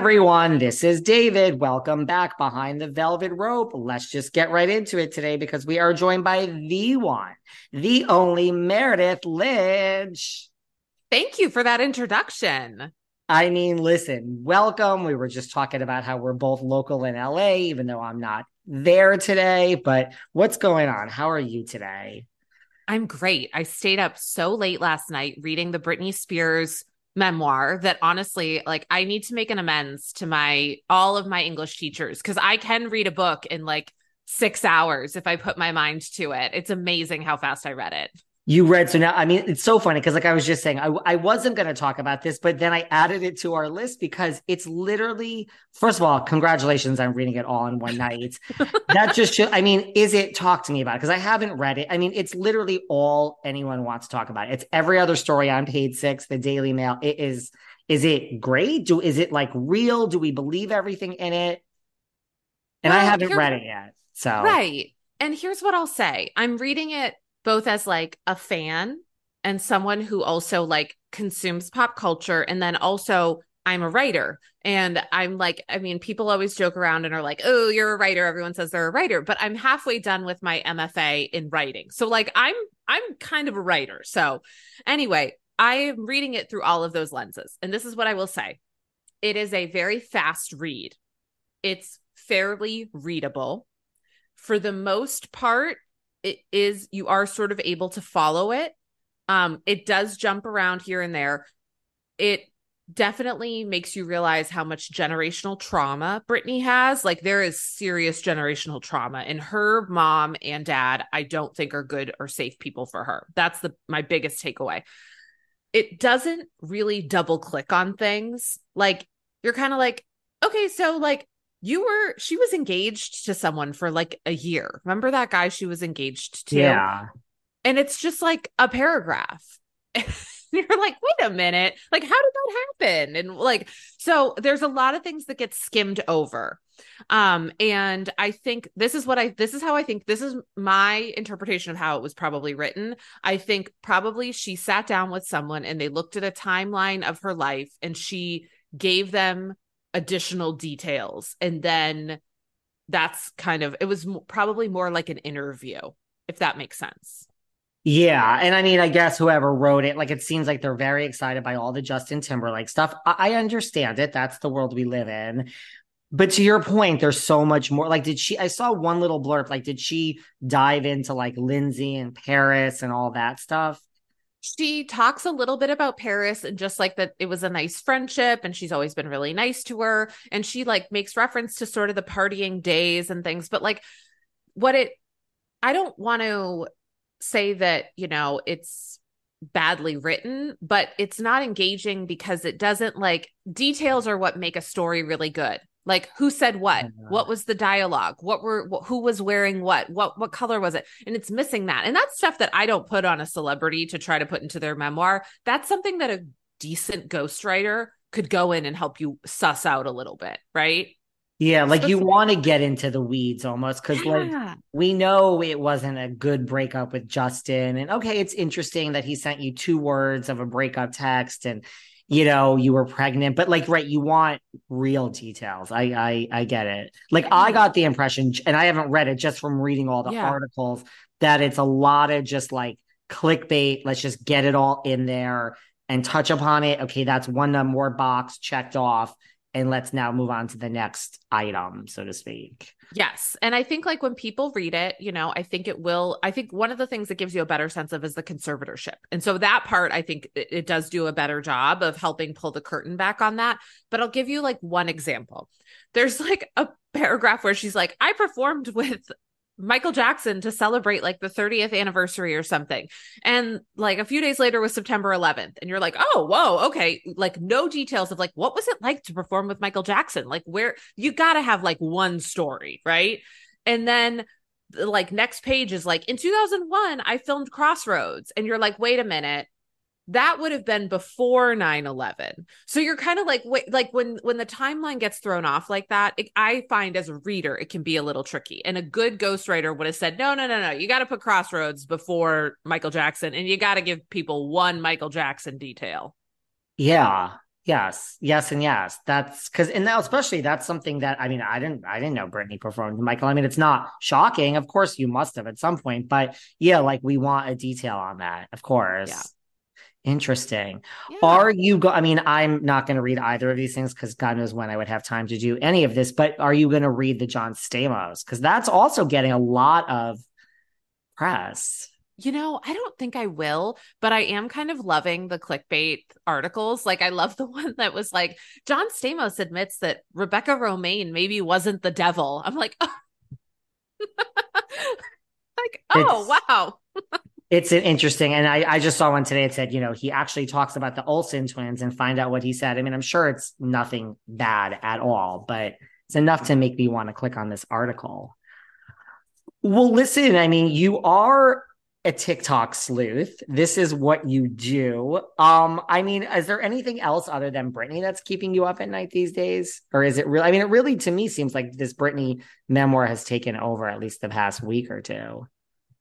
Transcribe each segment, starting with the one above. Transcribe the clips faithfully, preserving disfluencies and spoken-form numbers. Everyone, this is David. Welcome back behind the velvet rope. Let's just get right into it today because we are joined by the one, the only Meredith Lynch. Thank you for that introduction. I mean, listen, welcome. We were just talking about how we're both local in L A, even though I'm not there today. But what's going on? How are you today? I'm great. I stayed up so late last night reading the Britney Spears memoir that honestly, like, I need to make an amends to my all of my English teachers because I can read a book in like six hours if I put my mind to it. It's amazing how fast I read it. You read. So now, I mean, it's so funny because like I was just saying, I, I wasn't going to talk about this, but then I added it to our list because it's literally, first of all, congratulations on reading it all in one night. That just should, I mean, is it talk to me about it? Because I haven't read it. I mean, it's literally all anyone wants to talk about. It's every other story on page six, the Daily Mail. It is, is it great? Do, is it like real? Do we believe everything in it? And well, I haven't read it yet. So, right. And here's what I'll say. I'm reading it both as like a fan and someone who also like consumes pop culture. And then also I'm a writer and I'm like, I mean, people always joke around and are like, oh, you're a writer. Everyone says they're a writer, but I'm halfway done with my M F A in writing. So like, I'm, I'm kind of a writer. So anyway, I am reading it through all of those lenses. And this is what I will say. It is a very fast read. It's fairly readable for the most part. It is, you are sort of able to follow it. Um, it does jump around here and there. It definitely makes you realize how much generational trauma Britney has. Like there is serious generational trauma and her mom and dad, I don't think are good or safe people for her. That's the, my biggest takeaway. It doesn't really double click on things. Like you're kind of like, okay, so like, You were, she was engaged to someone for like a year. Remember that guy she was engaged to? Yeah. And it's just like a paragraph. You're like, wait a minute. Like, how did that happen? And like, so there's a lot of things that get skimmed over. Um, and I think this is what I, this is how I think, this is my interpretation of how it was probably written. I think probably she sat down with someone and they looked at a timeline of her life and she gave them additional details. And then that's kind of, it was probably more like an interview, if that makes sense. Yeah. And I mean, I guess whoever wrote it, like, it seems like they're very excited by all the Justin Timberlake stuff. I, I understand it. That's the world we live in. But to your point, there's so much more. Like, did she, I saw one little blurb, like, did she dive into like Lindsay and Paris and all that stuff? She talks a little bit about Paris and just like that it was a nice friendship and she's always been really nice to her. And she like makes reference to sort of the partying days and things. But like what it, I don't want to say that, you know, it's badly written, but it's not engaging because it doesn't like, details are what make a story really good. Like who said what, what was the dialogue, what were, wh- who was wearing what, what, what color was it? And it's missing that. And that's stuff that I don't put on a celebrity to try to put into their memoir. That's something that a decent ghostwriter could go in and help you suss out a little bit. Right. Yeah. Like you want to get into the weeds almost. Cause yeah. like we know it wasn't a good breakup with Justin and okay, it's interesting that he sent you two words of a breakup text and you know, you were pregnant, but like, right. You want real details. I, I, I get it. Like I got the impression, and I haven't read it just from reading all the yeah. articles that it's a lot of just like clickbait. Let's just get it all in there and touch upon it. Okay. That's one more box checked off. and let's now move on to the next item, so to speak. Yes. And I think like when people read it, you know, I think it will, I think one of the things that gives you a better sense of is the conservatorship. And so that part, I think it, it does do a better job of helping pull the curtain back on that. But I'll give you like one example. There's like a paragraph where she's like, I performed with Michael Jackson to celebrate like the thirtieth anniversary or something. And like a few days later was September eleventh. And you're like, oh, whoa. Okay. Like no details of like, what was it like to perform with Michael Jackson? Like where you got to have like one story. Right. And then like next page is like in two thousand one, I filmed Crossroads. And you're like, wait a minute. That would have been before nine eleven. So you're kind of like, wait, like when, when the timeline gets thrown off like that, it, I find as a reader, it can be a little tricky. And a good ghostwriter would have said, no, no, no, no. You got to put Crossroads before Michael Jackson and you got to give people one Michael Jackson detail. Yeah. Yes. Yes. And yes, that's because, and now especially that's something that, I mean, I didn't, I didn't know Britney performed with Michael. I mean, it's not shocking. Of course you must have at some point, but yeah, like we want a detail on that. Of course. Yeah. Interesting. Yeah. Are you go? I mean, I'm not going to read either of these things because God knows when I would have time to do any of this. But are you going to read the John Stamos? Because that's also getting a lot of press. You know, I don't think I will, but I am kind of loving the clickbait articles. Like I love the one that was like, John Stamos admits that Rebecca Romijn maybe wasn't the devil. I'm like, oh, like, oh wow. It's an interesting. And I, I just saw one today. It said, you know, he actually talks about the Olsen twins and find out what he said. I mean, I'm sure it's nothing bad at all, but it's enough to make me want to click on this article. Well, listen, I mean, you are a TikTok sleuth. This is what you do. Um, I mean, is there anything else other than Britney that's keeping you up at night these days? Or is it really? I mean, it really, to me, seems like this Britney memoir has taken over at least the past week or two.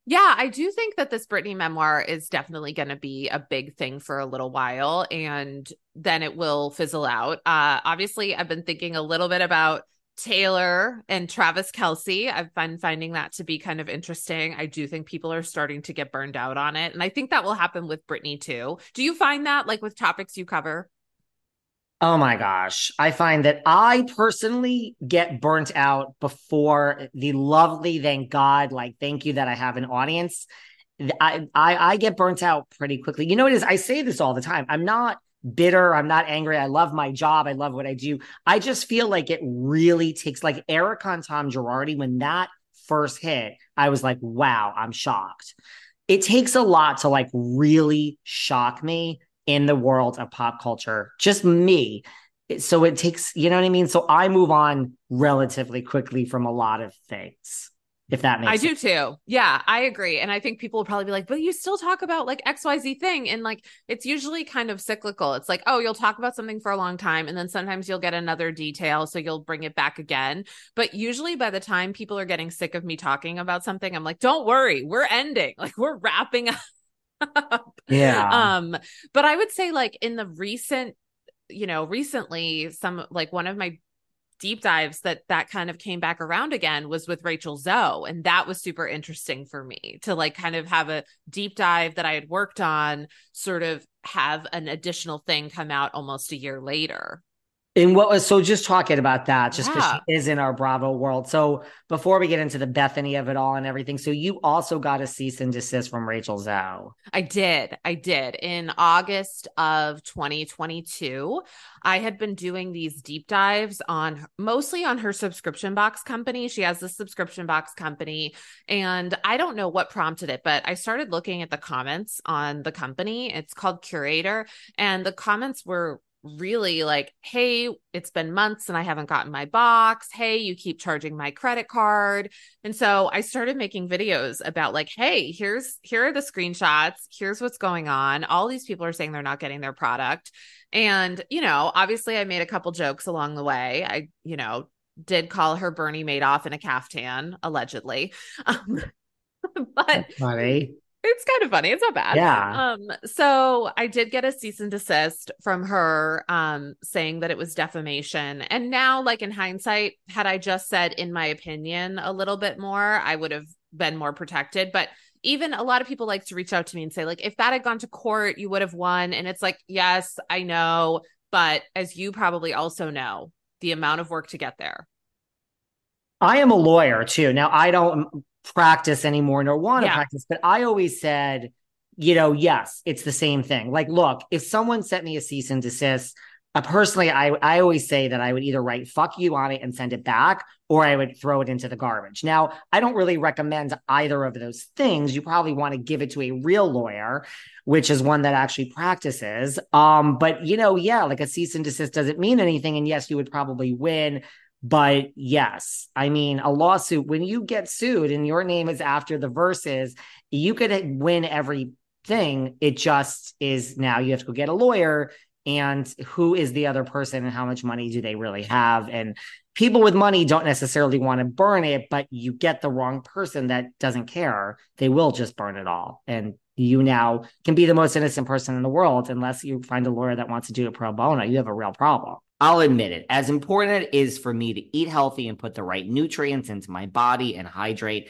Yeah, I do think that this Britney memoir is definitely going to be a big thing for a little while, and then it will fizzle out. Uh, obviously, I've been thinking a little bit about Taylor and Travis Kelce. I've been finding that to be kind of interesting. I do think people are starting to get burned out on it, and I think that will happen with Britney too. Do you find that, like with topics you cover? Oh my gosh. I find that I personally get burnt out before the lovely, thank God, like, thank you that I have an audience. I, I, I get burnt out pretty quickly. You know, it is, I say this all the time. I'm not bitter. I'm not angry. I love my job. I love what I do. I just feel like it really takes, like Eric on Tom Girardi, when that first hit, I was like, wow, I'm shocked. It takes a lot to like really shock me in the world of pop culture, just me. So it takes, you know what I mean? So I move on relatively quickly from a lot of things, if that makes I sense. I do too. Yeah, I agree. And I think people will probably be like, but you still talk about like X Y Z thing. And like, it's usually kind of cyclical. It's like, oh, you'll talk about something for a long time. And then sometimes you'll get another detail. So you'll bring it back again. But usually by the time people are getting sick of me talking about something, I'm like, don't worry, we're ending. Like we're wrapping up. yeah. Um, but I would say like in the recent, you know, recently some, like one of my deep dives that that kind of came back around again was with Rachel Zoe. And that was super interesting for me to like kind of have a deep dive that I had worked on sort of have an additional thing come out almost a year later. And what was, so just talking about that, just because yeah. she is in our Bravo world. So before we get into the Bethenny of it all and everything, so you also got a cease and desist from Rachel Zoe. I did. I did. In August of twenty twenty-two, I had been doing these deep dives on mostly on her subscription box company. She has this subscription box company, and I don't know what prompted it, but I started looking at the comments on the company. It's called Curator, and the comments were really like, hey, it's been months and I haven't gotten my box. Hey, you keep charging my credit card. And so I started making videos about like, hey, here's, here are the screenshots. Here's what's going on. All these people are saying they're not getting their product. And, you know, obviously I made a couple jokes along the way. I, you know, did call her Bernie Madoff in a caftan, allegedly. Um, but that's funny. It's kind of funny. It's not bad. Yeah. Um, so I did get a cease and desist from her um, saying that it was defamation. And now, like in hindsight, had I just said, in my opinion, a little bit more, I would have been more protected. But even a lot of people like to reach out to me and say, like, if that had gone to court, you would have won. And it's like, yes, I know. But as you probably also know, the amount of work to get there. I am a lawyer too. Now I don't practice anymore nor want to yeah. practice, but I always said, you know, yes, it's the same thing. Like, look, if someone sent me a cease and desist, uh, personally, I, I always say that I would either write fuck you on it and send it back, or I would throw it into the garbage. Now, I don't really recommend either of those things. You probably want to give it to a real lawyer, which is one that actually practices. Um, but, you know, yeah, like a cease and desist doesn't mean anything. And yes, you would probably win. But yes, I mean, a lawsuit, when you get sued and your name is after the verses, you could win everything. It just is now you have to go get a lawyer. And who is the other person and how much money do they really have? And people with money don't necessarily want to burn it, but you get the wrong person that doesn't care. They will just burn it all. And you now can be the most innocent person in the world unless you find a lawyer that wants to do it pro bono. You have a real problem. I'll admit it, as important it is for me to eat healthy and put the right nutrients into my body and hydrate,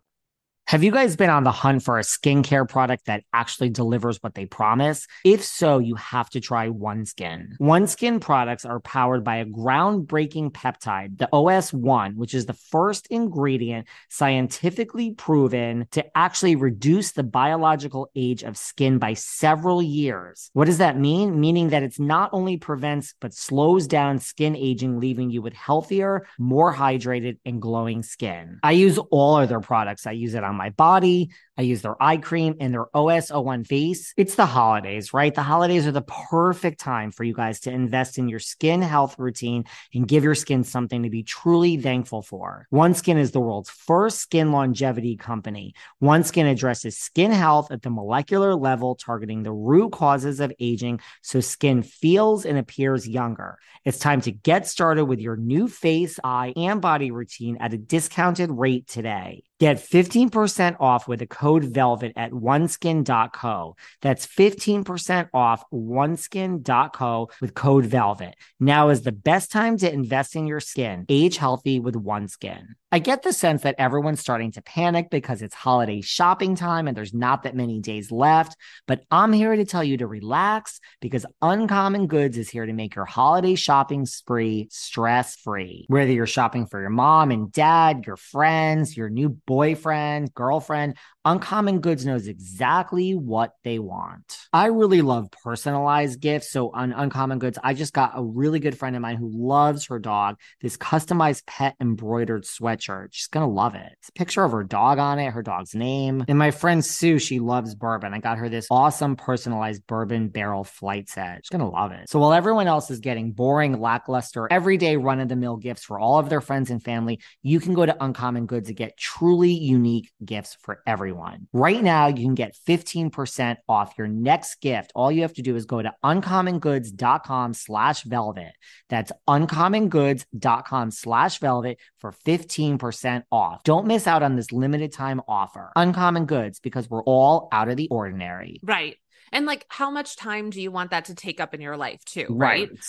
Have you guys been on the hunt for a skincare product that actually delivers what they promise? If so, you have to try OneSkin. OneSkin products are powered by a groundbreaking peptide, the O S one, which is the first ingredient scientifically proven to actually reduce the biological age of skin by several years. What does that mean? Meaning that it's not only prevents, but slows down skin aging, leaving you with healthier, more hydrated, and glowing skin. I use all of their products. I use it on my body. I use their eye cream and their O S zero one face. It's the holidays, right? The holidays are the perfect time for you guys to invest in your skin health routine and give your skin something to be truly thankful for. OneSkin is the world's first skin longevity company. OneSkin addresses skin health at the molecular level, targeting the root causes of aging so skin feels and appears younger. It's time to get started with your new face, eye, and body routine at a discounted rate today. Get fifteen percent off with the code VELVET at one skin dot co. That's fifteen percent off one skin dot co with code VELVET. Now is the best time to invest in your skin. Age healthy with OneSkin. I get the sense that everyone's starting to panic because it's holiday shopping time and there's not that many days left, but I'm here to tell you to relax because Uncommon Goods is here to make your holiday shopping spree stress-free. Whether you're shopping for your mom and dad, your friends, your new boyfriend, girlfriend, Uncommon Goods knows exactly what they want. I really love personalized gifts, so on Uncommon Goods, I just got a really good friend of mine who loves her dog, this customized pet embroidered sweatshirt. She's going to love it. It's a picture of her dog on it, her dog's name. And my friend Sue, she loves bourbon. I got her this awesome personalized bourbon barrel flight set. She's going to love it. So while everyone else is getting boring, lackluster, everyday run-of-the-mill gifts for all of their friends and family, you can go to Uncommon Goods to get truly unique gifts for everyone. Right now, you can get fifteen percent off your next gift. All you have to do is go to uncommon goods dot com slash velvet. That's uncommon goods dot com slash velvet for fifteen percent off. Don't miss out on this limited time offer. Uncommon Goods, because we're all out of the ordinary. Right. And like, how much time do you want that to take up in your life too? Right. right?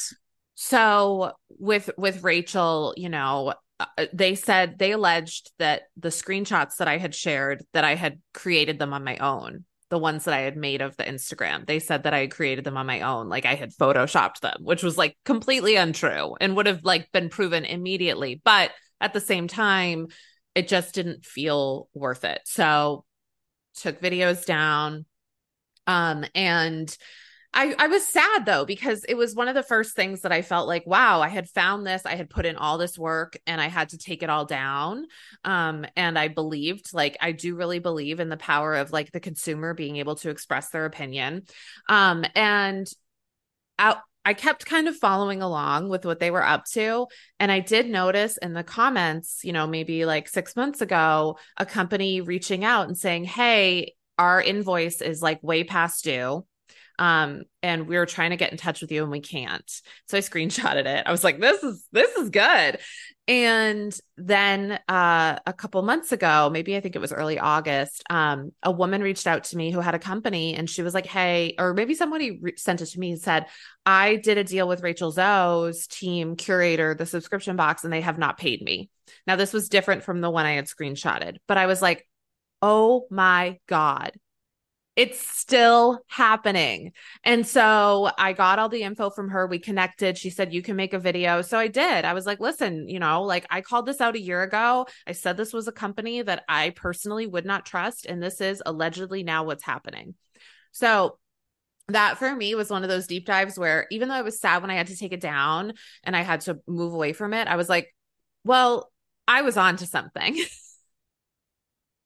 So with, with Rachel, you know, uh, they said, they alleged that the screenshots that I had shared, that I had created them on my own, the ones that I had made of the Instagram, they said that I had created them on my own. Like I had Photoshopped them, which was like completely untrue and would have like been proven immediately. But at the same time, it just didn't feel worth it. So took videos down. Um, and I, I was sad though, because it was one of the first things that I felt like, wow, I had found this, I had put in all this work and I had to take it all down. Um, and I believed, like, I do really believe in the power of like the consumer being able to express their opinion. Um, and I, I kept kind of following along with what they were up to. And I did notice in the comments, you know, maybe like six months ago, a company reaching out and saying, hey, our invoice is like way past due. Um, and we were trying to get in touch with you and we can't. So I screenshotted it. I was like, this is, this is good. And then, uh, a couple months ago, maybe I think it was early August, um, a woman reached out to me who had a company and she was like, hey, or maybe somebody re- sent it to me and said, I did a deal with Rachel Zoe's team, Curator, the subscription box, and they have not paid me. Now this was different from the one I had screenshotted, but I was like, oh my God. It's still happening. And so I got all the info from her. We connected. She said, you can make a video. So I did. I was like, listen, you know, like I called this out a year ago. I said this was a company that I personally would not trust. And this is allegedly now what's happening. So that for me was one of those deep dives where even though I was sad when I had to take it down and I had to move away from it, I was like, well, I was on to something.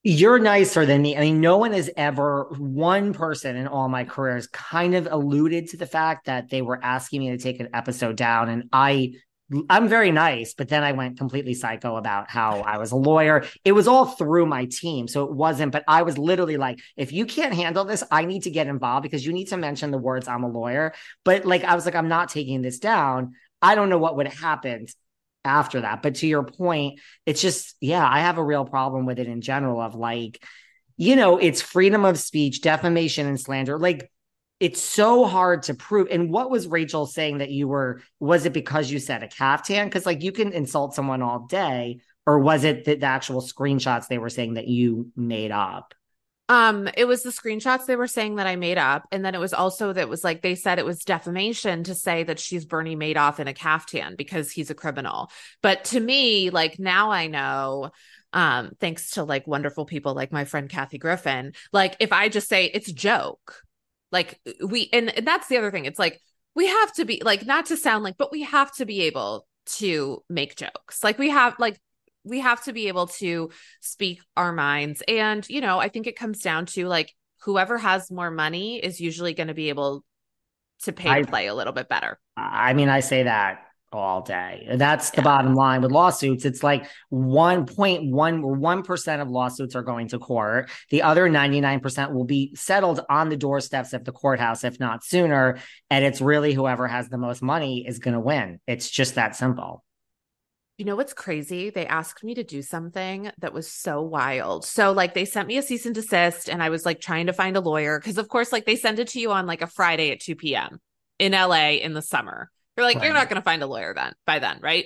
You're nicer than me. I mean, no one has ever, one person in all my careers kind of alluded to the fact that they were asking me to take an episode down. And I, I'm very nice, but then I went completely psycho about how I was a lawyer. It was all through my team. So it wasn't, but I was literally like, if you can't handle this, I need to get involved because you need to mention the words I'm a lawyer. But like, I was like, I'm not taking this down. I don't know what would have happened after that. But to your point, it's just, yeah, I have a real problem with it in general of like, you know, it's freedom of speech, defamation and slander. Like it's so hard to prove. And what was Rachel saying that you were, was it because you said a caftan? Cause like you can insult someone all day, or was it the, the actual screenshots they were saying that you made up? Um, it was the screenshots they were saying that I made up. And then it was also that it was like, they said it was defamation to say that she's Bernie Madoff in a caftan because he's a criminal. But to me, like now I know, um, thanks to like wonderful people like my friend Kathy Griffin, like if I just say it's a joke, like we, and, and that's the other thing. It's like, we have to be like, not to sound like, but we have to be able to make jokes. Like we have like, we have to be able to speak our minds. And, you know, I think it comes down to like, whoever has more money is usually going to be able to pay I, to play a little bit better. I mean, I say that all day. That's the yeah. bottom line with lawsuits. It's like one point one percent of lawsuits are going to court. The other ninety-nine percent will be settled on the doorsteps of the courthouse, if not sooner. And it's really whoever has the most money is going to win. It's just that simple. You know what's crazy? They asked me to do something that was so wild. So like they sent me a cease and desist and I was like trying to find a lawyer. Cause of course, like they send it to you on like a Friday at two p.m. in L A in the summer. They're like, right. You're not going to find a lawyer then by then. Right.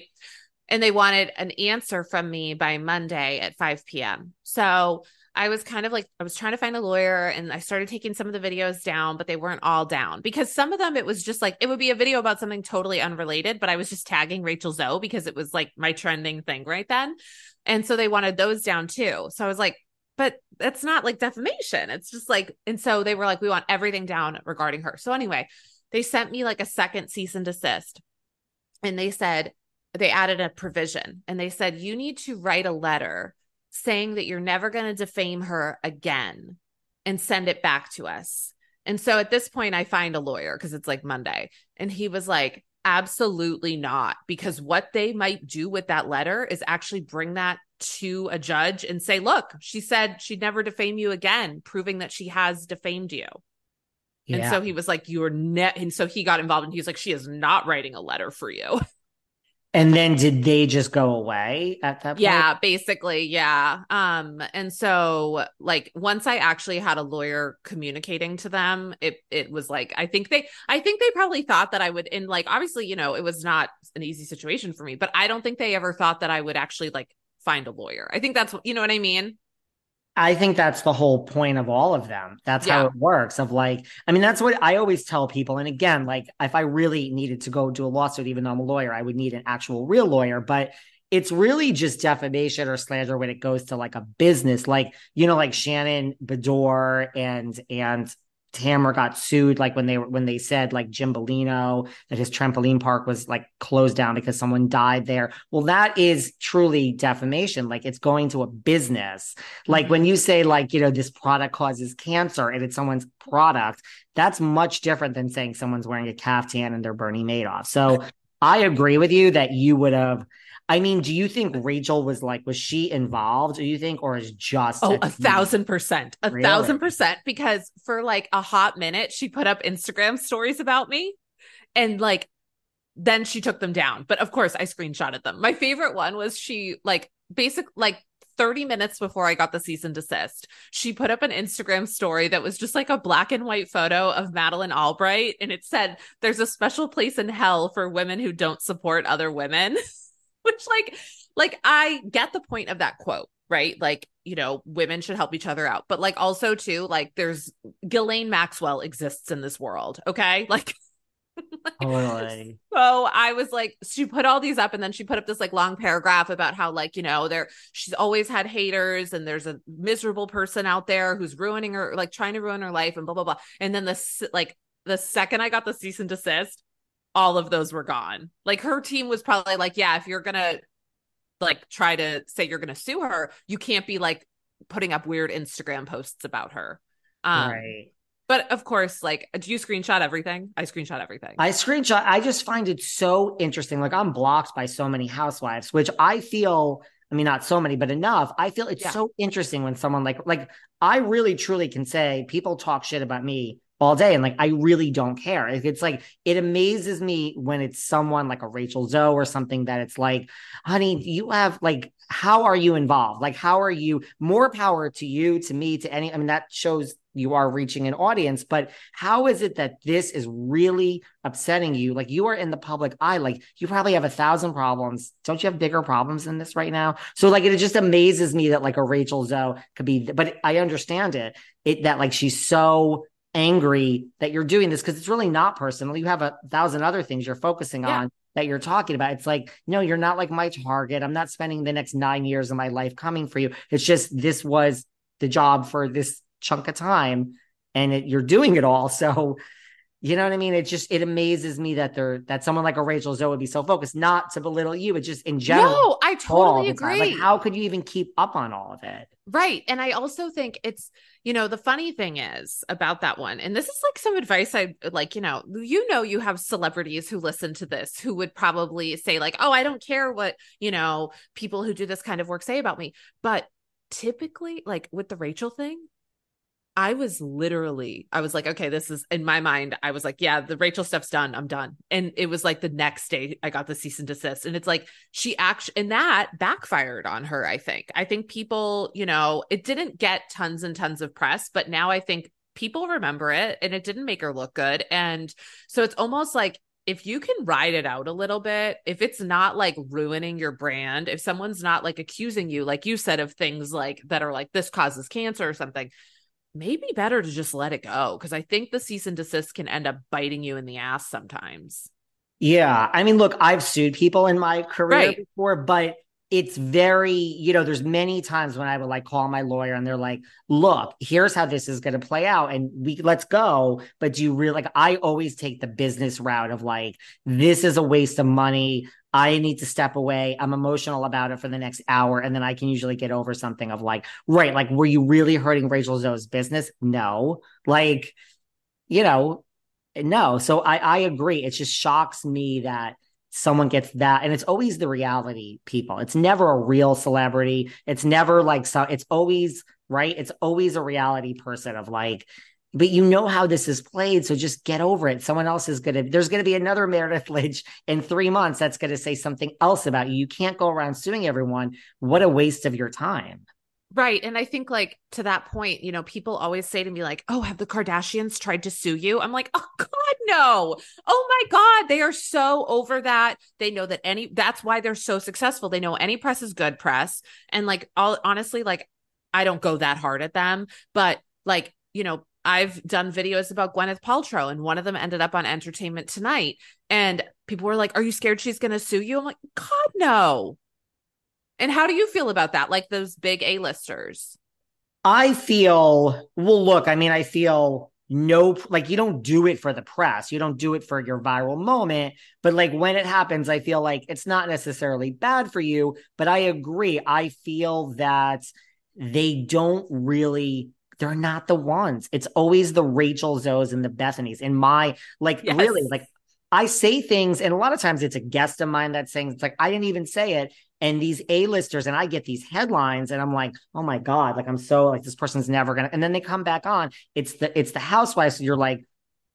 And they wanted an answer from me by Monday at five p.m. So I was kind of like, I was trying to find a lawyer and I started taking some of the videos down, but they weren't all down because some of them, it was just like, it would be a video about something totally unrelated, but I was just tagging Rachel Zoe because it was like my trending thing right then. And so they wanted those down too. So I was like, but that's not like defamation. It's just like, and so they were like, we want everything down regarding her. So anyway, they sent me like a second cease and desist and they said, they added a provision and they said, you need to write a letter saying that you're never going to defame her again and send it back to us. And so at this point I find a lawyer because it's like Monday. And he was like, absolutely not. Because what they might do with that letter is actually bring that to a judge and say, look, she said she'd never defame you again, proving that she has defamed you. Yeah. And so he was like, you're net. And so he got involved and he was like, she is not writing a letter for you. And then did they just go away at that point? Yeah, basically. Yeah. Um, and so like once I actually had a lawyer communicating to them, it it was like, I think they, I think they probably thought that I would, and like, obviously, you know, it was not an easy situation for me, but I don't think they ever thought that I would actually like find a lawyer. I think that's, you know what I mean? I think that's the whole point of all of them. That's yeah. how it works of like, I mean, that's what I always tell people. And again, like if I really needed to go do a lawsuit, even though I'm a lawyer, I would need an actual real lawyer, but it's really just defamation or slander when it goes to like a business, like, you know, like Shannon Bedore and, and Tamra got sued, like when they were, when they said like Jim Bellino, that his trampoline park was like closed down because someone died there. Well, that is truly defamation. Like it's going to a business. Like when you say like, you know, this product causes cancer and it's someone's product, that's much different than saying someone's wearing a caftan and they're Bernie Madoff. So I agree with you that you would have, I mean, do you think Rachel was like, was she involved? Do you think, or is just? Oh, a, a thousand percent, a really? thousand percent. Because for like a hot minute, she put up Instagram stories about me and like, then she took them down. But of course I screenshotted them. My favorite one was she like basic, like thirty minutes before I got the cease and desist, she put up an Instagram story that was just like a black and white photo of Madeleine Albright. And it said, there's a special place in hell for women who don't support other women. Which like, like I get the point of that quote, right? Like, you know, women should help each other out, but like also too, like there's Ghislaine Maxwell exists in this world. Okay. Like, like totally. So I was like, she put all these up and then she put up this like long paragraph about how like, you know, there, she's always had haters and there's a miserable person out there who's ruining her, like trying to ruin her life and blah, blah, blah. And then the, like the second I got the cease and desist, all of those were gone. Like her team was probably like, yeah, if you're going to like try to say you're going to sue her, you can't be like putting up weird Instagram posts about her. Um, right. But of course, like, do you screenshot everything? I screenshot everything. I screenshot. I just find it so interesting. Like I'm blocked by so many housewives, which I feel, I mean, not so many, but enough. I feel it's yeah. so interesting when someone like, like I really truly can say people talk shit about me all day. And like, I really don't care. It's like, it amazes me when it's someone like a Rachel Zoe or something that it's like, honey, you have like, how are you involved? Like, how are you? More power to you, to me, to any, I mean, that shows you are reaching an audience, but how is it that this is really upsetting you? Like you are in the public eye, like you probably have a thousand problems. Don't you have bigger problems than this right now? So like, it just amazes me that like a Rachel Zoe could be, but I understand it, it that like, she's so angry that you're doing this because it's really not personal. You have a thousand other things you're focusing yeah. on that you're talking about. It's like, no, you're not like my target. I'm not spending the next nine years of my life coming for you. It's just, this was the job for this chunk of time and it, you're doing it all. So, you know what I mean? It just, it amazes me that they're, that someone like a Rachel Zoe would be so focused, not to belittle you, but just in general. No, I totally agree. Like, how could you even keep up on all of it? Right. And I also think it's, you know, the funny thing is about that one. And this is like some advice I like, you know, you know, you have celebrities who listen to this, who would probably say like, oh, I don't care what, you know, people who do this kind of work say about me. But typically like with the Rachel thing, I was literally, I was like, okay, this is in my mind. I was like, yeah, the Rachel stuff's done. I'm done. And it was like the next day I got the cease and desist. And it's like, she actually, and that backfired on her. I think, I think people, you know, it didn't get tons and tons of press, but now I think people remember it and it didn't make her look good. And so it's almost like, if you can ride it out a little bit, if it's not like ruining your brand, if someone's not like accusing you, like you said, of things like that are like, this causes cancer or something, maybe better to just let it go. Cause I think the cease and desist can end up biting you in the ass sometimes. Yeah. I mean, look, I've sued people in my career right. before, but it's very, you know, there's many times when I would like call my lawyer and they're like, look, here's how this is going to play out. And we let's go. But do you really, like, I always take the business route of like, this is a waste of money. I need to step away. I'm emotional about it for the next hour. And then I can usually get over something of like, right. Like, were you really hurting Rachel Zoe's business? No. Like, you know, no. So I, I agree. It just shocks me that someone gets that. And it's always the reality people. It's never a real celebrity. It's never like, so it's always right. It's always a reality person of like, but you know how this is played. So just get over it. Someone else is going to, there's going to be another Meredith Lynch in three months. That's going to say something else about you. You can't go around suing everyone. What a waste of your time. Right. And I think like to that point, you know, people always say to me like, oh, have the Kardashians tried to sue you? I'm like, oh God, no. Oh my God. They are so over that. They know that any, that's why they're so successful. They know any press is good press. And like, all honestly, like I don't go that hard at them, but like, you know, I've done videos about Gwyneth Paltrow and one of them ended up on Entertainment Tonight. And people were like, are you scared she's going to sue you? I'm like, God, no. And how do you feel about that? Like those big A-listers? I feel, well, look, I mean, I feel no, like, you don't do it for the press. You don't do it for your viral moment. But like when it happens, I feel like it's not necessarily bad for you. But I agree. I feel that they don't really... They're not the ones. It's always the Rachel Zoes and the Bethennies. In my, like, yes. really, like, I say things, and a lot of times it's a guest of mine that's saying, it's like, I didn't even say it. And these A-listers, and I get these headlines, and I'm like, oh my God, like, I'm so, like, this person's never gonna, and then they come back on. It's the, it's the housewives. So you're like,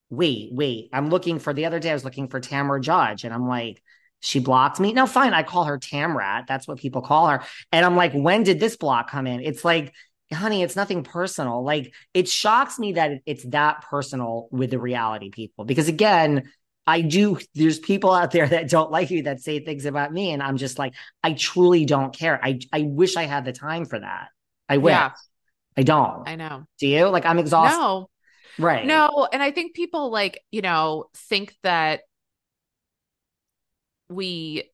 wait, wait, I'm looking for, the other day I was looking for Tamra Judge, and I'm like, she blocked me. No, fine. I call her Tamrat. That's what people call her. And I'm like, when did this block come in? It's like, honey, it's nothing personal. Like, it shocks me that it's that personal with the reality people, because again, I do, there's people out there that don't like you that say things about me. And I'm just like, I truly don't care. I I wish I had the time for that. I wish. Yeah. I don't. I know. Do you? Like, I'm exhausted. No. Right. No. And I think people, like, you know, think that we,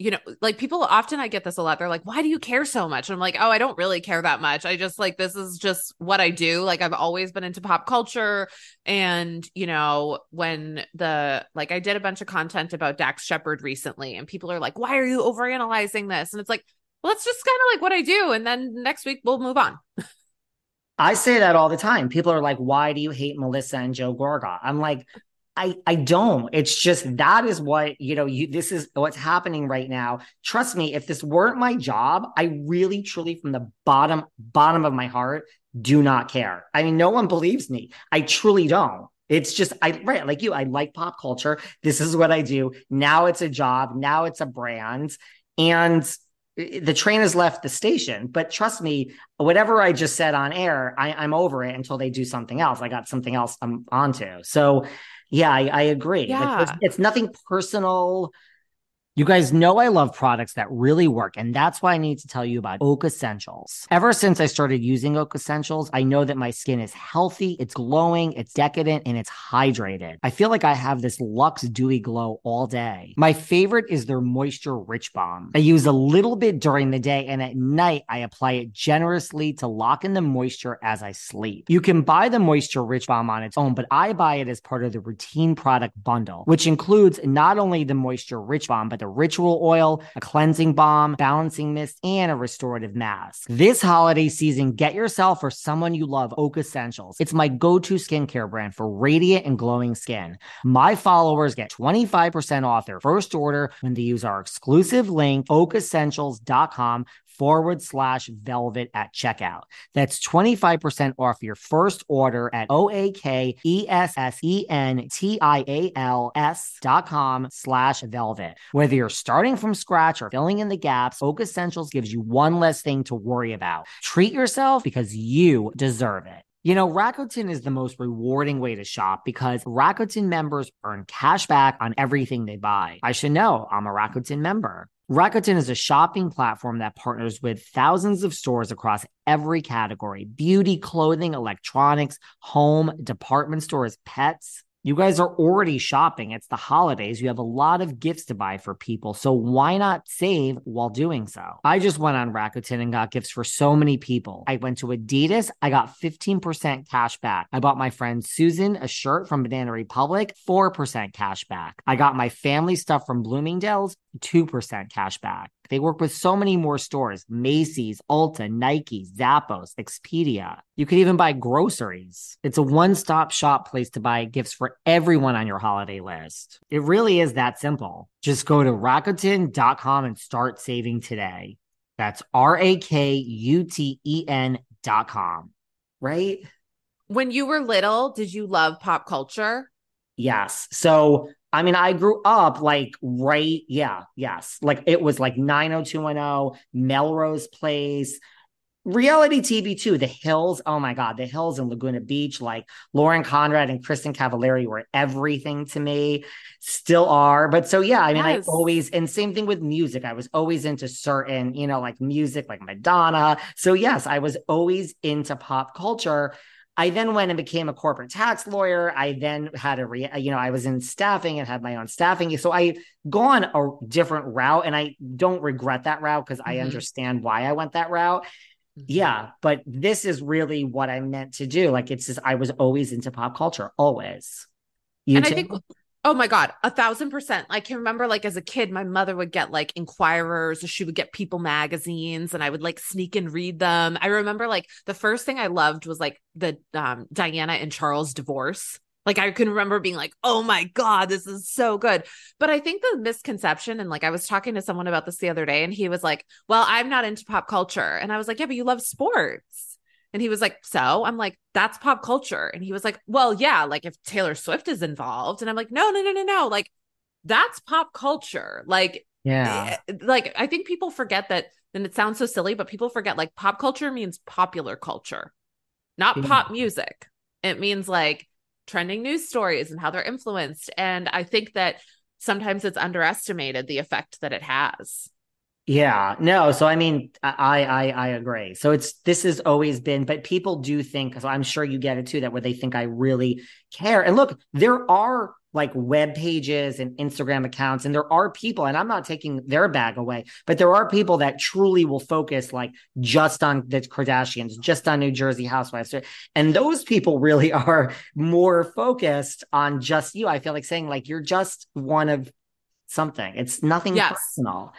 you know, like, people often, I get this a lot. They're like, why do you care so much? And I'm like, oh, I don't really care that much. I just, like, this is just what I do. Like, I've always been into pop culture. And, you know, when the, like, I did a bunch of content about Dax Shepard recently, and people are like, why are you overanalyzing this? And it's like, well, that's just kind of like what I do. And then next week we'll move on. I say that all the time. People are like, why do you hate Melissa and Joe Gorga? I'm like, I, I don't. It's just, that is what, you know, you, this is what's happening right now. Trust me, if this weren't my job, I really, truly, from the bottom, bottom of my heart, do not care. I mean, no one believes me. I truly don't. It's just, I, right, like you, I like pop culture. This is what I do. Now it's a job. Now it's a brand. And the train has left the station, but trust me, whatever I just said on air, I, I'm over it until they do something else. I got something else I'm onto. So yeah, I, I agree. Yeah. Like, it's, it's nothing personal. You guys know I love products that really work, and that's why I need to tell you about Oak Essentials. Ever since I started using Oak Essentials, I know that my skin is healthy, it's glowing, it's decadent, and it's hydrated. I feel like I have this luxe dewy glow all day. My favorite is their Moisture Rich Balm. I use a little bit during the day, and at night, I apply it generously to lock in the moisture as I sleep. You can buy the Moisture Rich Balm on its own, but I buy it as part of the routine product bundle, which includes not only the Moisture Rich Balm, but the a ritual oil, a cleansing balm, balancing mist, and a restorative mask. This holiday season, get yourself or someone you love Oak Essentials. It's my go-to skincare brand for radiant and glowing skin. My followers get twenty-five percent off their first order when they use our exclusive link, oak essentials dot com forward slash velvet at checkout. That's twenty-five percent off your first order at O-A-K-E-S-S-E-N-T-I-A-L-S dot com slash velvet. Whether you're starting from scratch or filling in the gaps, Oak Essentials gives you one less thing to worry about. Treat yourself because you deserve it. You know, Rakuten is the most rewarding way to shop because Rakuten members earn cash back on everything they buy. I should know, I'm a Rakuten member. Rakuten is a shopping platform that partners with thousands of stores across every category: beauty, clothing, electronics, home, department stores, pets. You guys are already shopping. It's the holidays. You have a lot of gifts to buy for people. So why not save while doing so? I just went on Rakuten and got gifts for so many people. I went to Adidas. I got fifteen percent cash back. I bought my friend Susan a shirt from Banana Republic, four percent cash back. I got my family stuff from Bloomingdale's, two percent cash back. They work with so many more stores: Macy's, Ulta, Nike, Zappos, Expedia. You could even buy groceries. It's a one-stop shop place to buy gifts for everyone on your holiday list. It really is that simple. Just go to Rakuten dot com and start saving today. That's R A K U T E N dot com, right? When you were little, did you love pop culture? Yes. So... I mean, I grew up like, right. Yeah. Yes. Like, it was like nine oh two one oh, Melrose Place, reality T V too. The Hills. Oh my God. The Hills in Laguna Beach, like Lauren Conrad and Kristen Cavallari were everything to me, still are. But so, yeah, I mean, yes. I always, and same thing with music. I was always into certain, you know, like music, like Madonna. So yes, I was always into pop culture. I then went and became a corporate tax lawyer. I then had a, re- you know, I was in staffing and had my own staffing. So I've gone a different route, and I don't regret that route because mm-hmm. I understand why I went that route. Yeah, but this is really what I meant to do. Like, it's just, I was always into pop culture, always. You and too? I think, oh my God, a thousand percent. I can remember, like, as a kid, my mother would get like Inquirers, or she would get People magazines, and I would like sneak and read them. I remember, like, the first thing I loved was like the um, Diana and Charles divorce. Like, I can remember being like, oh my God, this is so good. But I think the misconception, and like, I was talking to someone about this the other day, and he was like, well, I'm not into pop culture. And I was like, yeah, but you love sports. And he was like, so? I'm like, that's pop culture. And he was like, well, yeah, like if Taylor Swift is involved. And I'm like, no, no, no, no, no. Like, that's pop culture. Like, yeah. Like, I think people forget that, and it sounds so silly, but people forget like pop culture means popular culture, not yeah. pop music. It means like trending news stories and how they're influenced. And I think that sometimes it's underestimated the effect that it has. Yeah, no. So, I mean, I, I, I agree. So it's, this has always been, but people do think, so I'm sure you get it too, that where they think I really care. And look, there are like web pages and Instagram accounts, and there are people, and I'm not taking their bag away, but there are people that truly will focus like just on the Kardashians, just on New Jersey housewives. And those people really are more focused on just you. I feel like saying like, you're just one of something. It's nothing yes. personal.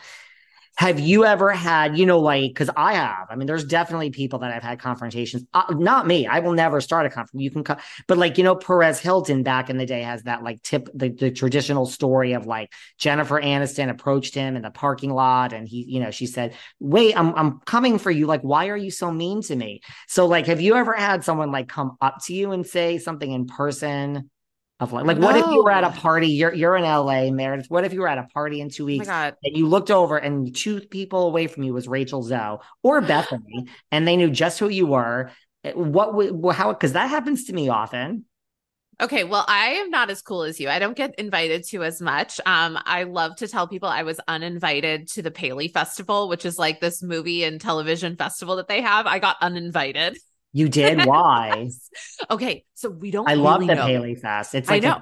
Have you ever had, you know, like, because I have, I mean, there's definitely people that I've had confrontations. Uh, not me. I will never start a confrontation. You can, co- but like, you know, Perez Hilton back in the day has that like tip, the, the traditional story of like Jennifer Aniston approached him in the parking lot. And he, you know, she said, wait, I'm I'm coming for you. Like, why are you so mean to me? So like, have you ever had someone like come up to you and say something in person? Of like, like no. What if you were at a party? You're you're in L A, Meredith. What if you were at a party in two weeks oh and you looked over and two people away from you was Rachel Zoe or Bethenny, and they knew just who you were? What would how? Because that happens to me often. Okay, well, I am not as cool as you. I don't get invited to as much. Um, I love to tell people I was uninvited to the Paley Festival, which is like this movie and television festival that they have. I got uninvited. You did? Why? Okay. So we don't I really love the know. Paley Fest. It's like I know.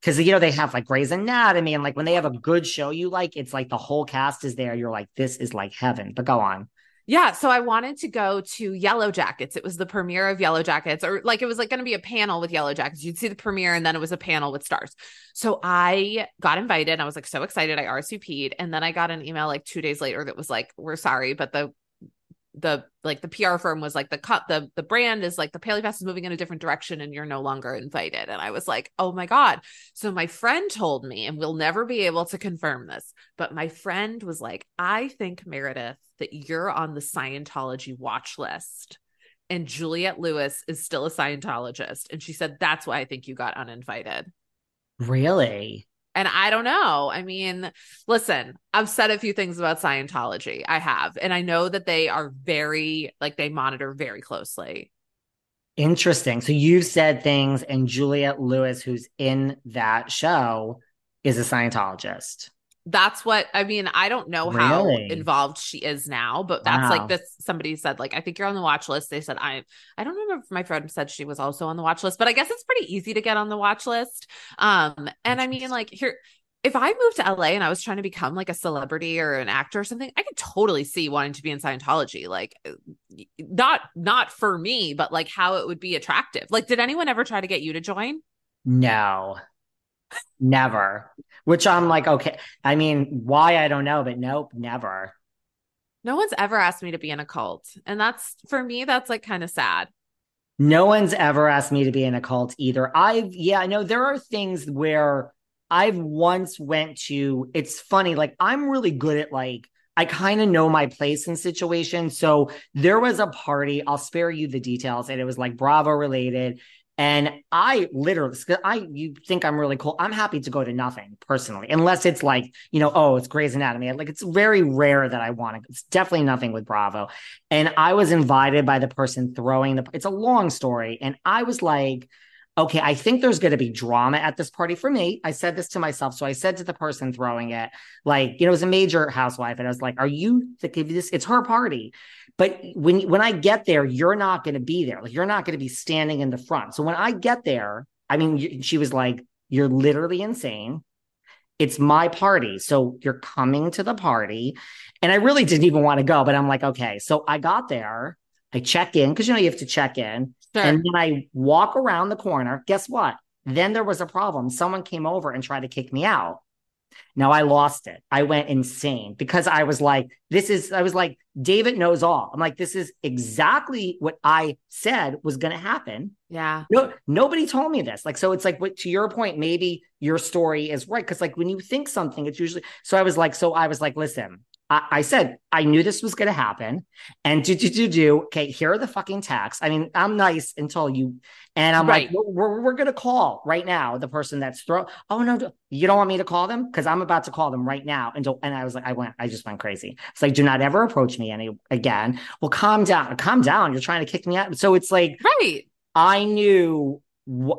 Because, you know, they have like Grey's Anatomy, and like when they have a good show you like, it's like the whole cast is there. You're like, this is like heaven. But go on. Yeah. So I wanted to go to Yellow Jackets. It was the premiere of Yellow Jackets, or like it was like going to be a panel with Yellow Jackets. You'd see the premiere and then it was a panel with stars. So I got invited and I was like so excited. I R S V P'd, and then I got an email like two days later that was like, we're sorry, but the the like the P R firm was like the cut the the brand is like the Paley Fest is moving in a different direction and you're no longer invited. And I was like, oh my God. So my friend told me, and we'll never be able to confirm this, but my friend was like, I think, Meredith, that you're on the Scientology watch list, and Juliette Lewis is still a Scientologist. And she said, that's why I think you got uninvited. Really? And I don't know. I mean, listen, I've said a few things about Scientology. I have. And I know that they are very, like, they monitor very closely. Interesting. So you've said things, and Juliette Lewis, who's in that show, is a Scientologist. That's what, I mean, I don't know how really? involved she is now, but that's wow. like this, somebody said like, I think you're on the watch list. They said, I, I don't remember if my friend said she was also on the watch list, but I guess it's pretty easy to get on the watch list. Um, and I mean, like here, if I moved to L A and I was trying to become like a celebrity or an actor or something, I could totally see wanting to be in Scientology. Like not, not for me, but like how it would be attractive. Like, did anyone ever try to get you to join? No. Never. Which I'm like, okay. I mean, why? I don't know, but nope, never. No one's ever asked me to be in a cult. And that's, for me, that's like kind of sad. No one's ever asked me to be in a cult either. I've, yeah, no, there are things where I've once went to, it's funny, like I'm really good at like, I kind of know my place in situations. So there was a party, I'll spare you the details, and it was like Bravo related. And I literally, I you think I'm really cool. I'm happy to go to nothing personally, unless it's like, you know, oh, it's Grey's Anatomy. Like, it's very rare that I want to, it's definitely nothing with Bravo. And I was invited by the person throwing the, it's a long story. And I was like, okay, I think there's going to be drama at this party for me. I said this to myself. So I said to the person throwing it, like, you know, it was a major housewife. And I was like, are you the, this? It's her party. But when, when I get there, you're not going to be there. Like, you're not going to be standing in the front. So when I get there, I mean, she was like, you're literally insane. It's my party. So you're coming to the party. And I really didn't even want to go, but I'm like, okay. So I got there. I check in because, you know, you have to check in. Sure. And then I walk around the corner. Guess what? Then there was a problem. Someone came over and tried to kick me out. Now I lost it. I went insane because I was like, this is, I was like, David knows all. I'm like, this is exactly what I said was going to happen. Yeah. No, nobody told me this. Like, so it's like, what, to your point, maybe your story is right. Cause like when you think something, it's usually, so I was like, so I was like, listen, I, I said, I knew this was going to happen and do, do, do, do. Okay. Here are the fucking texts. I mean, I'm nice until you, and I'm right. like, we're, we're going to call right now. The person that's throw. Oh no, do, you don't want me to call them. Cause I'm about to call them right now. And do, and I was like, I went, I just went crazy. It's like, do not ever approach me any again. Well, calm down, calm down. You're trying to kick me out. So it's like, right. I knew,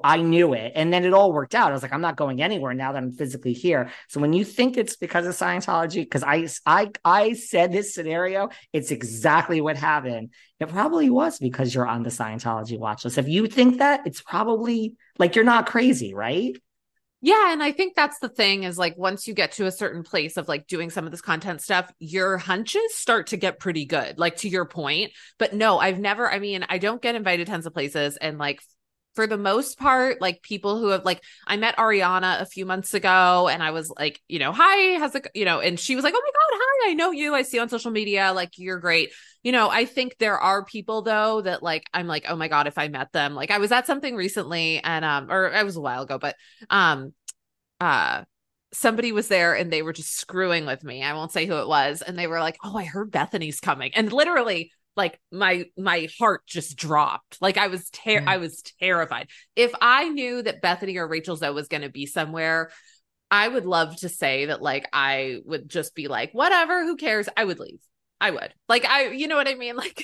I knew it. And then it all worked out. I was like, I'm not going anywhere now that I'm physically here. So when you think it's because of Scientology, because I, I, I said this scenario, it's exactly what happened. It probably was because you're on the Scientology watch list. If you think that, it's probably like, you're not crazy, right? Yeah. And I think that's the thing is like, once you get to a certain place of like doing some of this content stuff, your hunches start to get pretty good, like to your point. But no, I've never, I mean, I don't get invited tons of places. And like, for the most part, like people who have like, I met Ariana a few months ago and I was like, you know, hi, how's it, you know, and she was like, oh my God, hi, I know you, I see on social media, like you're great. You know, I think there are people though that like, I'm like, oh my God, if I met them, like I was at something recently and, um, or it was a while ago, but, um, uh, somebody was there and they were just screwing with me. I won't say who it was. And they were like, oh, I heard Bethenny's coming. And literally, like my, my heart just dropped. Like I was, ter- I was terrified. If I knew that Bethenny or Rachel Zoe was going to be somewhere, I would love to say that, like, I would just be like, whatever, who cares? I would leave. I would like, I, you know what I mean? Like,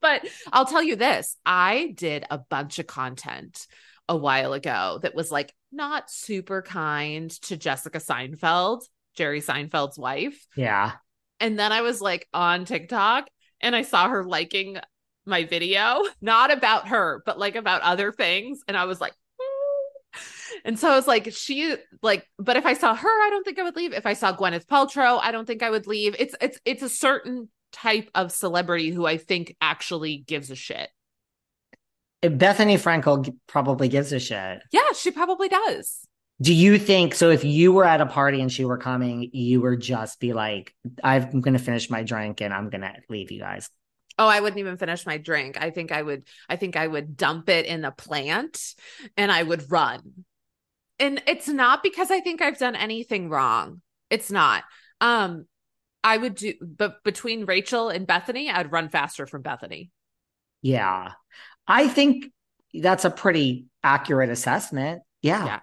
but I'll tell you this, I did a bunch of content a while ago that was like not super kind to Jessica Seinfeld, Jerry Seinfeld's wife. Yeah. And then I was like on TikTok and I saw her liking my video, not about her, but like about other things. And I was like, mm. And so I was like, she like, but if I saw her, I don't think I would leave. If I saw Gwyneth Paltrow, I don't think I would leave. It's, it's, it's a certain type of celebrity who I think actually gives a shit. Bethenny Frankel probably gives a shit. Yeah, she probably does. Do you think, so if you were at a party and she were coming, you would just be like, I'm going to finish my drink and I'm going to leave you guys? Oh, I wouldn't even finish my drink. I think I would, I think I would dump it in a plant and I would run. And it's not because I think I've done anything wrong. It's not. Um, I would do, but between Rachel and Bethenny, I'd run faster from Bethenny. Yeah. I think that's a pretty accurate assessment. Yeah. Yeah.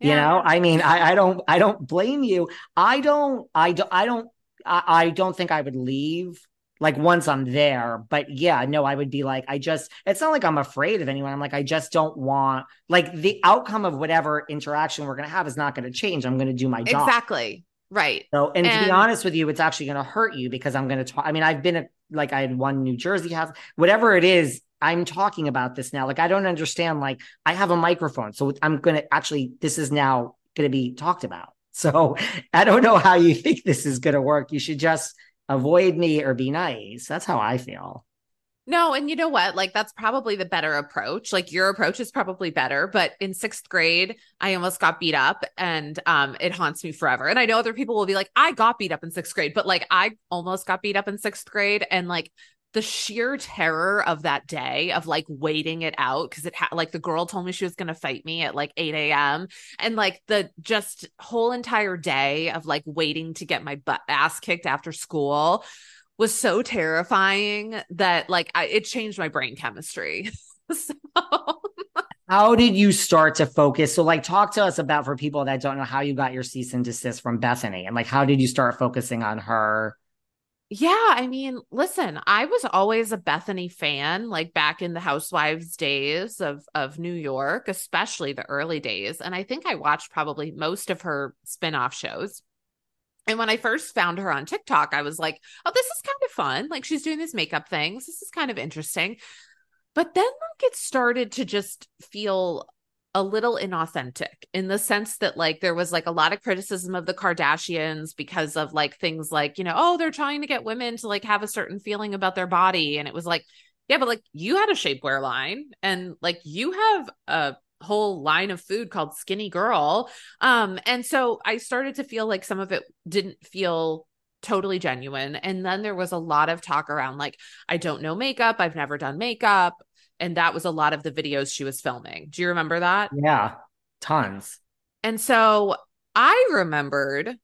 You yeah. know, I mean, I, I don't, I don't blame you. I don't, I don't, I don't, I, I don't think I would leave like once I'm there, but yeah, no, I would be like, I just, it's not like I'm afraid of anyone. I'm like, I just don't want, like the outcome of whatever interaction we're going to have is not going to change. I'm going to do my job. Exactly. Right. So, and, and to be honest with you, it's actually going to hurt you because I'm going to talk. I mean, I've been a, like, I had one New Jersey house, whatever it is. I'm talking about this now. Like, I don't understand, like I have a microphone, so I'm going to actually, this is now going to be talked about. So I don't know how you think this is going to work. You should just avoid me or be nice. That's how I feel. No. And you know what? Like, that's probably the better approach. Like your approach is probably better, but in sixth grade, I almost got beat up and um, it haunts me forever. And I know other people will be like, I got beat up in sixth grade, but like, I almost got beat up in sixth grade. And like, the sheer terror of that day of like waiting it out. Cause it had like the girl told me she was going to fight me at like eight a.m. and like the just whole entire day of like waiting to get my butt ass kicked after school was so terrifying that like I, it changed my brain chemistry. So how did you start to focus? So like talk to us about, for people that don't know, how you got your cease and desist from Bethenny and like, how did you start focusing on her? Yeah. I mean, listen, I was always a Bethenny fan, like back in the Housewives days of, of New York, especially the early days. And I think I watched probably most of her spinoff shows. And when I first found her on TikTok, I was like, oh, this is kind of fun. Like she's doing these makeup things. This is kind of interesting. But then like it started to just feel a little inauthentic in the sense that like there was like a lot of criticism of the Kardashians because of like things like, you know, oh, they're trying to get women to like have a certain feeling about their body. And it was like, yeah, but like you had a shapewear line and like you have a whole line of food called Skinny Girl. Um, and so I started to feel like some of it didn't feel totally genuine. And then there was a lot of talk around like, I don't know makeup. I've never done makeup. And that was a lot of the videos she was filming. Do you remember that? Yeah, tons. And so I remembered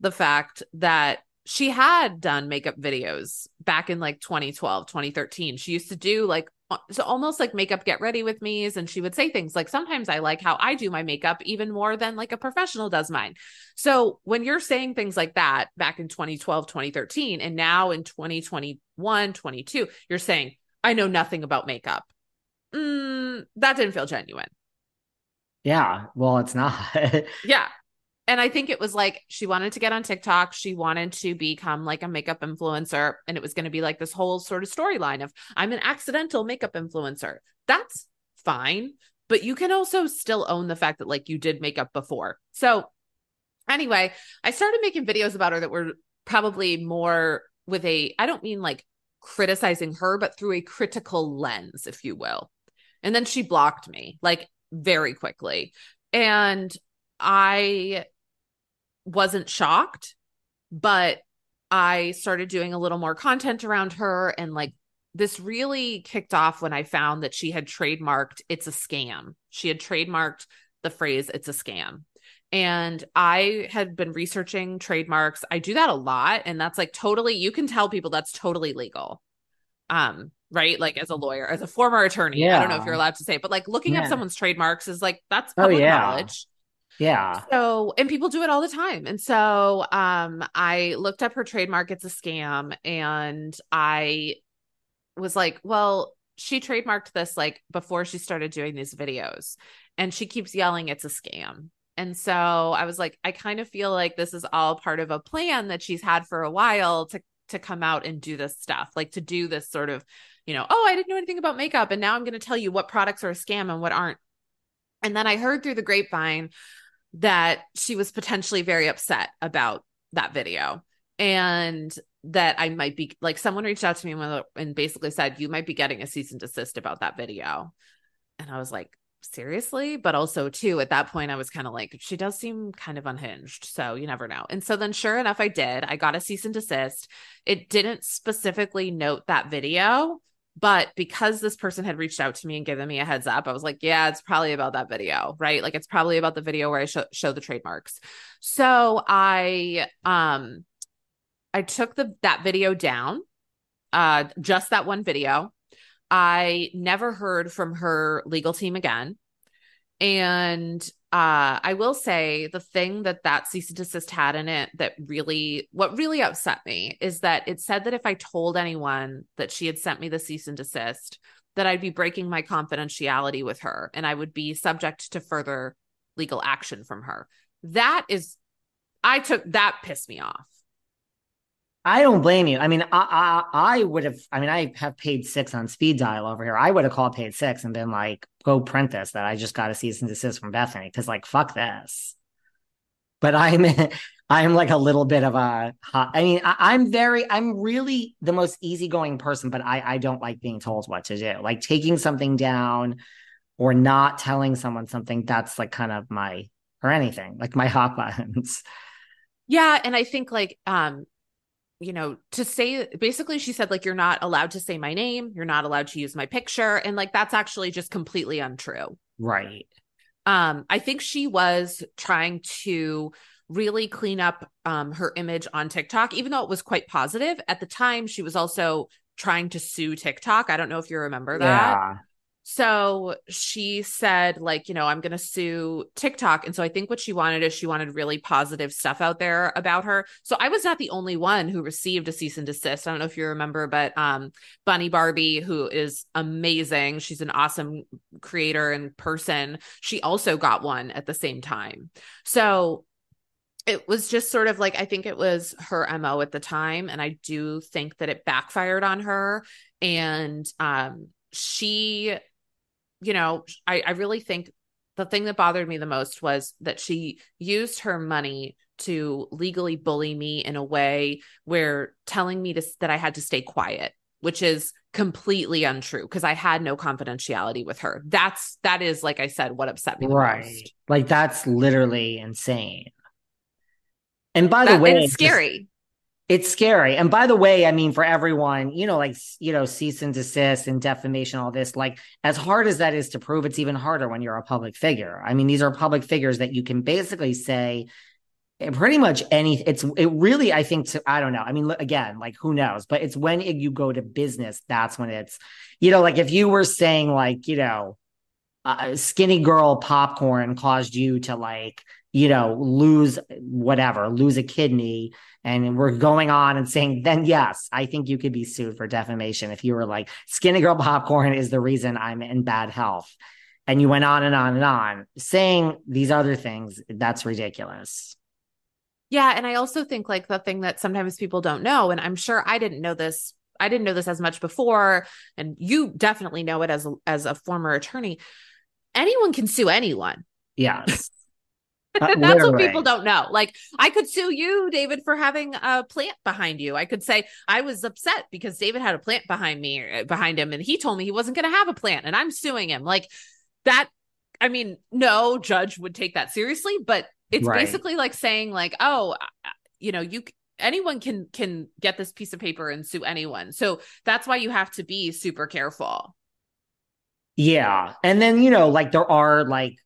the fact that she had done makeup videos back in like twenty twelve, twenty thirteen. She used to do like, so almost like makeup get ready with me's. And she would say things like, sometimes I like how I do my makeup even more than like a professional does mine. So when you're saying things like that back in twenty twelve, twenty thirteen, and now in twenty twenty-one, twenty-two, you're saying, I know nothing about makeup. Mm, that didn't feel genuine. Yeah. Well, it's not. Yeah. And I think it was like, she wanted to get on TikTok. She wanted to become like a makeup influencer. And it was going to be like this whole sort of storyline of I'm an accidental makeup influencer. That's fine. But you can also still own the fact that like you did makeup before. So anyway, I started making videos about her that were probably more with a, I don't mean like criticizing her, but through a critical lens, if you will. And then she blocked me like very quickly. And I wasn't shocked, but I started doing a little more content around her. And like this really kicked off when I found that she had trademarked, it's a scam. She had trademarked the phrase, it's a scam. And I had been researching trademarks. I do that a lot. And that's like totally, you can tell people that's totally legal. Um, right? Like as a lawyer, as a former attorney, yeah. I don't know if you're allowed to say it, but like looking yeah. up someone's trademarks is like, that's public oh, yeah. knowledge. Yeah. So, and people do it all the time. And so um, I looked up her trademark, it's a scam. And I was like, well, she trademarked this like before she started doing these videos. And she keeps yelling, it's a scam. And so I was like, I kind of feel like this is all part of a plan that she's had for a while to, to come out and do this stuff, like to do this sort of, you know, oh, I didn't know anything about makeup. And now I'm going to tell you what products are a scam and what aren't. And then I heard through the grapevine that she was potentially very upset about that video and that I might be like, someone reached out to me and basically said, you might be getting a cease and desist about that video. And I was like, seriously? But also too, at that point I was kind of like, she does seem kind of unhinged. So you never know. And so then sure enough, I did, I got a cease and desist. It didn't specifically note that video, but because this person had reached out to me and given me a heads up, I was like, yeah, it's probably about that video, right? Like it's probably about the video where I sh- show the trademarks. So I, um, I took the, that video down, uh, just that one video. I never heard from her legal team again. And uh, I will say the thing that that cease and desist had in it that really, what really upset me is that it said that if I told anyone that she had sent me the cease and desist, that I'd be breaking my confidentiality with her and I would be subject to further legal action from her. That is, I took, that pissed me off. I don't blame you. I mean, I, I I would have, I mean, I have paid six on speed dial over here. I would have called paid six and been like, go print this, that I just got a cease and desist from Bethenny. Cause like, fuck this. But I'm, I'm like a little bit of a, I mean, I, I'm very, I'm really the most easygoing person, but I, I don't like being told what to do. Like taking something down or not telling someone something, that's like kind of my, or anything, like my hot buttons. Yeah. And I think like, um, you know, to say, basically she said, like, you're not allowed to say my name. You're not allowed to use my picture. And like, that's actually just completely untrue. Right. Um, I think she was trying to really clean up um, her image on TikTok, even though it was quite positive at the time. She was also trying to sue TikTok. I don't know if you remember that. Yeah. So she said, like, you know, I'm going to sue TikTok. And so I think what she wanted is she wanted really positive stuff out there about her. So I was not the only one who received a cease and desist. I don't know if you remember, but um, Bunny Barbie, who is amazing. She's an awesome creator and person. She also got one at the same time. So it was just sort of like, I think it was her M O at the time. And I do think that it backfired on her. And um, she... you know, I, I really think the thing that bothered me the most was that she used her money to legally bully me in a way where telling me to, that I had to stay quiet, which is completely untrue because I had no confidentiality with her. That's, that is, like I said, what upset me the right. most. Like, that's literally insane. And by that, the way, it's scary. Just, it's scary. And by the way, I mean, for everyone, you know, like, you know, cease and desist and defamation, all this, like, as hard as that is to prove, it's even harder when you're a public figure. I mean, these are public figures that you can basically say pretty much any, it's, it really, I think, to, I don't know. I mean, again, like, who knows, but it's when it, you go to business, that's when it's, you know, like if you were saying like, you know, uh, Skinny Girl popcorn caused you to like, you know, lose whatever, lose a kidney, and we're going on and saying, then yes, I think you could be sued for defamation if you were like, Skinny Girl popcorn is the reason I'm in bad health. And you went on and on and on saying these other things. That's ridiculous. Yeah. And I also think like the thing that sometimes people don't know, and I'm sure I didn't know this, I didn't know this as much before, and you definitely know it as a, as a former attorney, anyone can sue anyone. Yes. Uh, that's what people don't know. Like, I could sue you, David, for having a plant behind you. I could say I was upset because David had a plant behind me, behind him, and he told me he wasn't going to have a plant, and I'm suing him. Like that. I mean, no judge would take that seriously, but it's right. basically like saying, like, oh, you know, you anyone can can get this piece of paper and sue anyone. So that's why you have to be super careful. Yeah, and then you know, like there are like.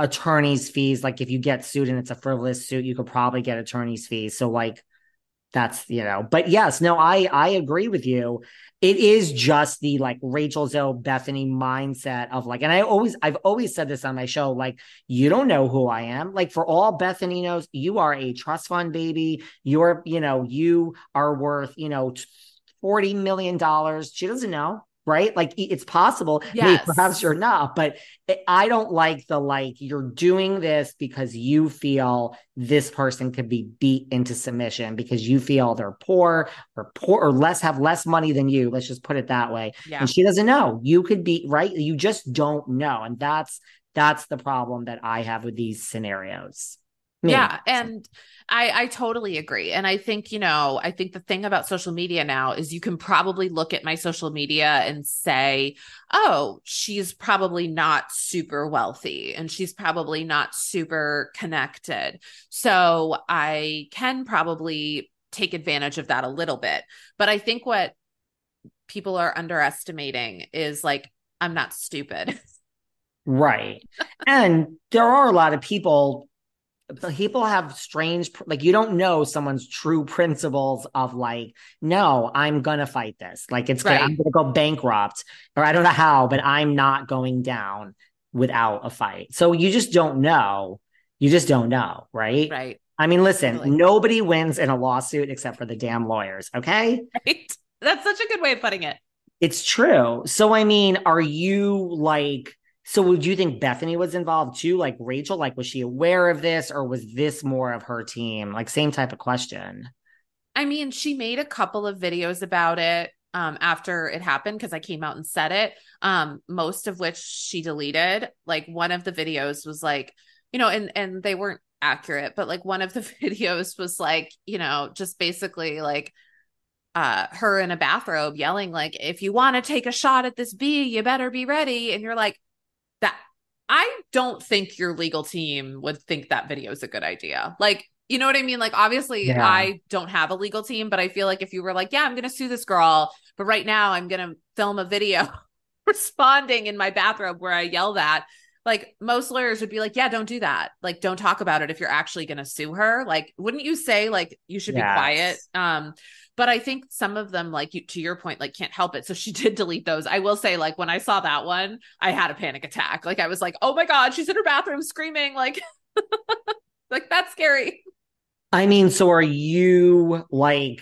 attorney's fees. Like if you get sued and it's a frivolous suit, you could probably get attorney's fees. So like, that's, you know, but yes, no, I, I agree with you. It is just the like Rachel Zoe, Bethenny mindset of like, and I always, I've always said this on my show, like, you don't know who I am. Like for all Bethenny knows, you are a trust fund baby. You're, you know, you are worth, you know, forty million dollars. She doesn't know. Right? Like it's possible. Yes. Maybe, perhaps you're not, but I don't like the, like, you're doing this because you feel this person could be beat into submission because you feel they're poor or poor or less, have less money than you. Let's just put it that way. Yeah. And she doesn't know. You could be right. You just don't know. And that's, that's the problem that I have with these scenarios. Maybe. Yeah. And I, I totally agree. And I think, you know, I think the thing about social media now is you can probably look at my social media and say, oh, she's probably not super wealthy and she's probably not super connected. So I can probably take advantage of that a little bit. But I think what people are underestimating is like, I'm not stupid. Right. And there are a lot of people People have strange, like, you don't know someone's true principles of like, no, I'm going to fight this. Like, it's right. gonna, I'm going to go bankrupt, or I don't know how, but I'm not going down without a fight. So you just don't know. You just don't know. Right. Right. I mean, listen, really. Nobody wins in a lawsuit except for the damn lawyers. Okay. Right. That's such a good way of putting it. It's true. So, I mean, are you like, So would you think Bethenny was involved too? Like Rachel, like was she aware of this or was this more of her team? Like same type of question. I mean, she made a couple of videos about it um, after it happened because I came out and said it, um, most of which she deleted. Like one of the videos was like, you know, and and they weren't accurate, but like one of the videos was like, you know, just basically like, Uh, her in a bathrobe yelling like, if you want to take a shot at this bee, you better be ready. And you're like, that I don't think your legal team would think that video is a good idea. Like, you know what I mean? Like, obviously yeah. I don't have a legal team, but I feel like if you were like, yeah, I'm going to sue this girl, but right now I'm going to film a video responding in my bathrobe where I yell that, like most lawyers would be like, yeah, don't do that. Like, don't talk about it. If you're actually going to sue her, like, wouldn't you say like, you should yes. be quiet? Um, But I think some of them, like you, to your point, like can't help it. So she did delete those. I will say, like, when I saw that one, I had a panic attack. Like I was like, oh my God, she's in her bathroom screaming. Like, like that's scary. I mean, so are you like,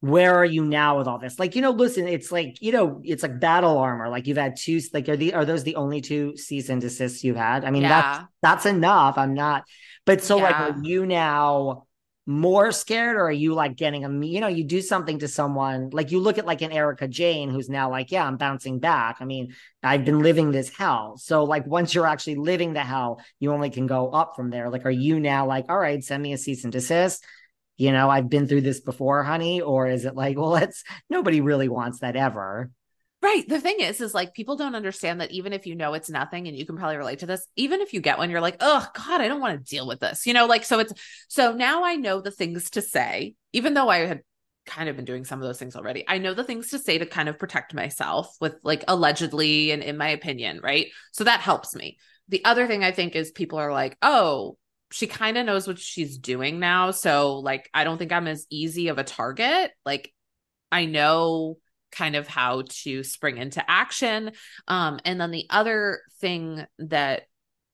where are you now with all this? Like, you know, listen, it's like, you know, it's like battle armor. Like you've had two, like, are the, are those the only two cease and desists you've had? I mean, yeah. that's, that's enough. I'm not, but so yeah. like, are you now more scared, or are you like getting a, you know, you do something to someone, like you look at like an Erica Jane who's now like, yeah, I'm bouncing back. I mean, I've been living this hell. So like once you're actually living the hell, you only can go up from there. Like, are you now like, all right, send me a cease and desist? You know, I've been through this before, honey. Or is it like, well, it's nobody really wants that ever. Right. The thing is, is like people don't understand that even if you know it's nothing, and you can probably relate to this, even if you get one, you're like, oh God, I don't want to deal with this. You know, like, so it's, so now I know the things to say, even though I had kind of been doing some of those things already. I know the things to say to kind of protect myself with like allegedly and in my opinion. Right. So that helps me. The other thing I think is people are like, oh, she kind of knows what she's doing now. So like, I don't think I'm as easy of a target. Like I know kind of how to spring into action. Um, and then the other thing that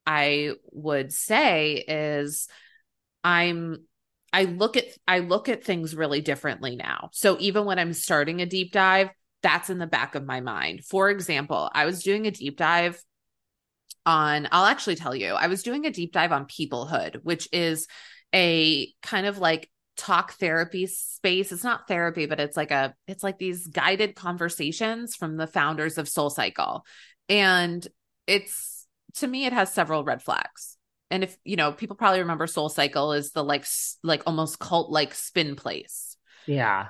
I would say is I'm, I look at, I look at things really differently now. So even when I'm starting a deep dive, that's in the back of my mind. For example, I was doing a deep dive on, I'll actually tell you, I was doing a deep dive on peoplehood, which is a kind of like talk therapy space. It's not therapy, but it's like a, it's like these guided conversations from the founders of SoulCycle. And it's, to me, it has several red flags. And if, you know, people probably remember SoulCycle is the like, like almost cult like spin place. Yeah.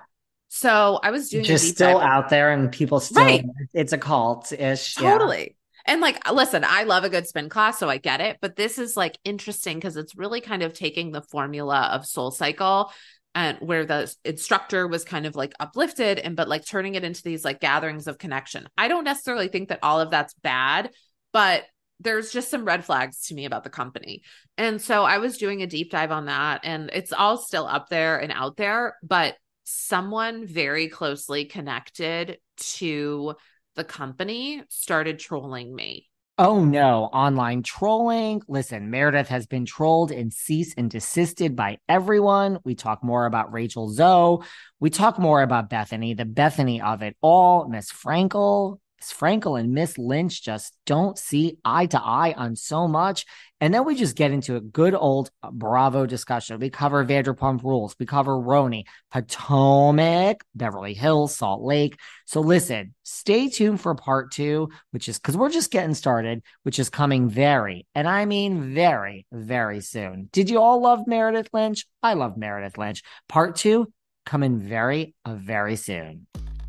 So I was doing just still out there and people still, right. It's a cult ish. Totally. Yeah. And like, listen, I love a good spin class, so I get it. But this is like interesting because it's really kind of taking the formula of SoulCycle and where the instructor was kind of like uplifted and, but like turning it into these like gatherings of connection. I don't necessarily think that all of that's bad, but there's just some red flags to me about the company. And so I was doing a deep dive on that and it's all still up there and out there, but someone very closely connected to the company started trolling me. Oh no, online trolling. Listen, Meredith has been trolled and cease and desisted by everyone. We talk more about Rachel Zoe. We talk more about Bethenny, the Bethenny of it all. Miss Frankel, Miss Frankel and Miss Lynch just don't see eye to eye on so much. And then we just get into a good old Bravo discussion. We cover Vanderpump Rules. We cover Roni, Potomac, Beverly Hills, Salt Lake. So listen, stay tuned for part two, which is because we're just getting started, which is coming very, and I mean very, very soon. Did you all love Meredith Lynch? I love Meredith Lynch. Part two coming very, very soon.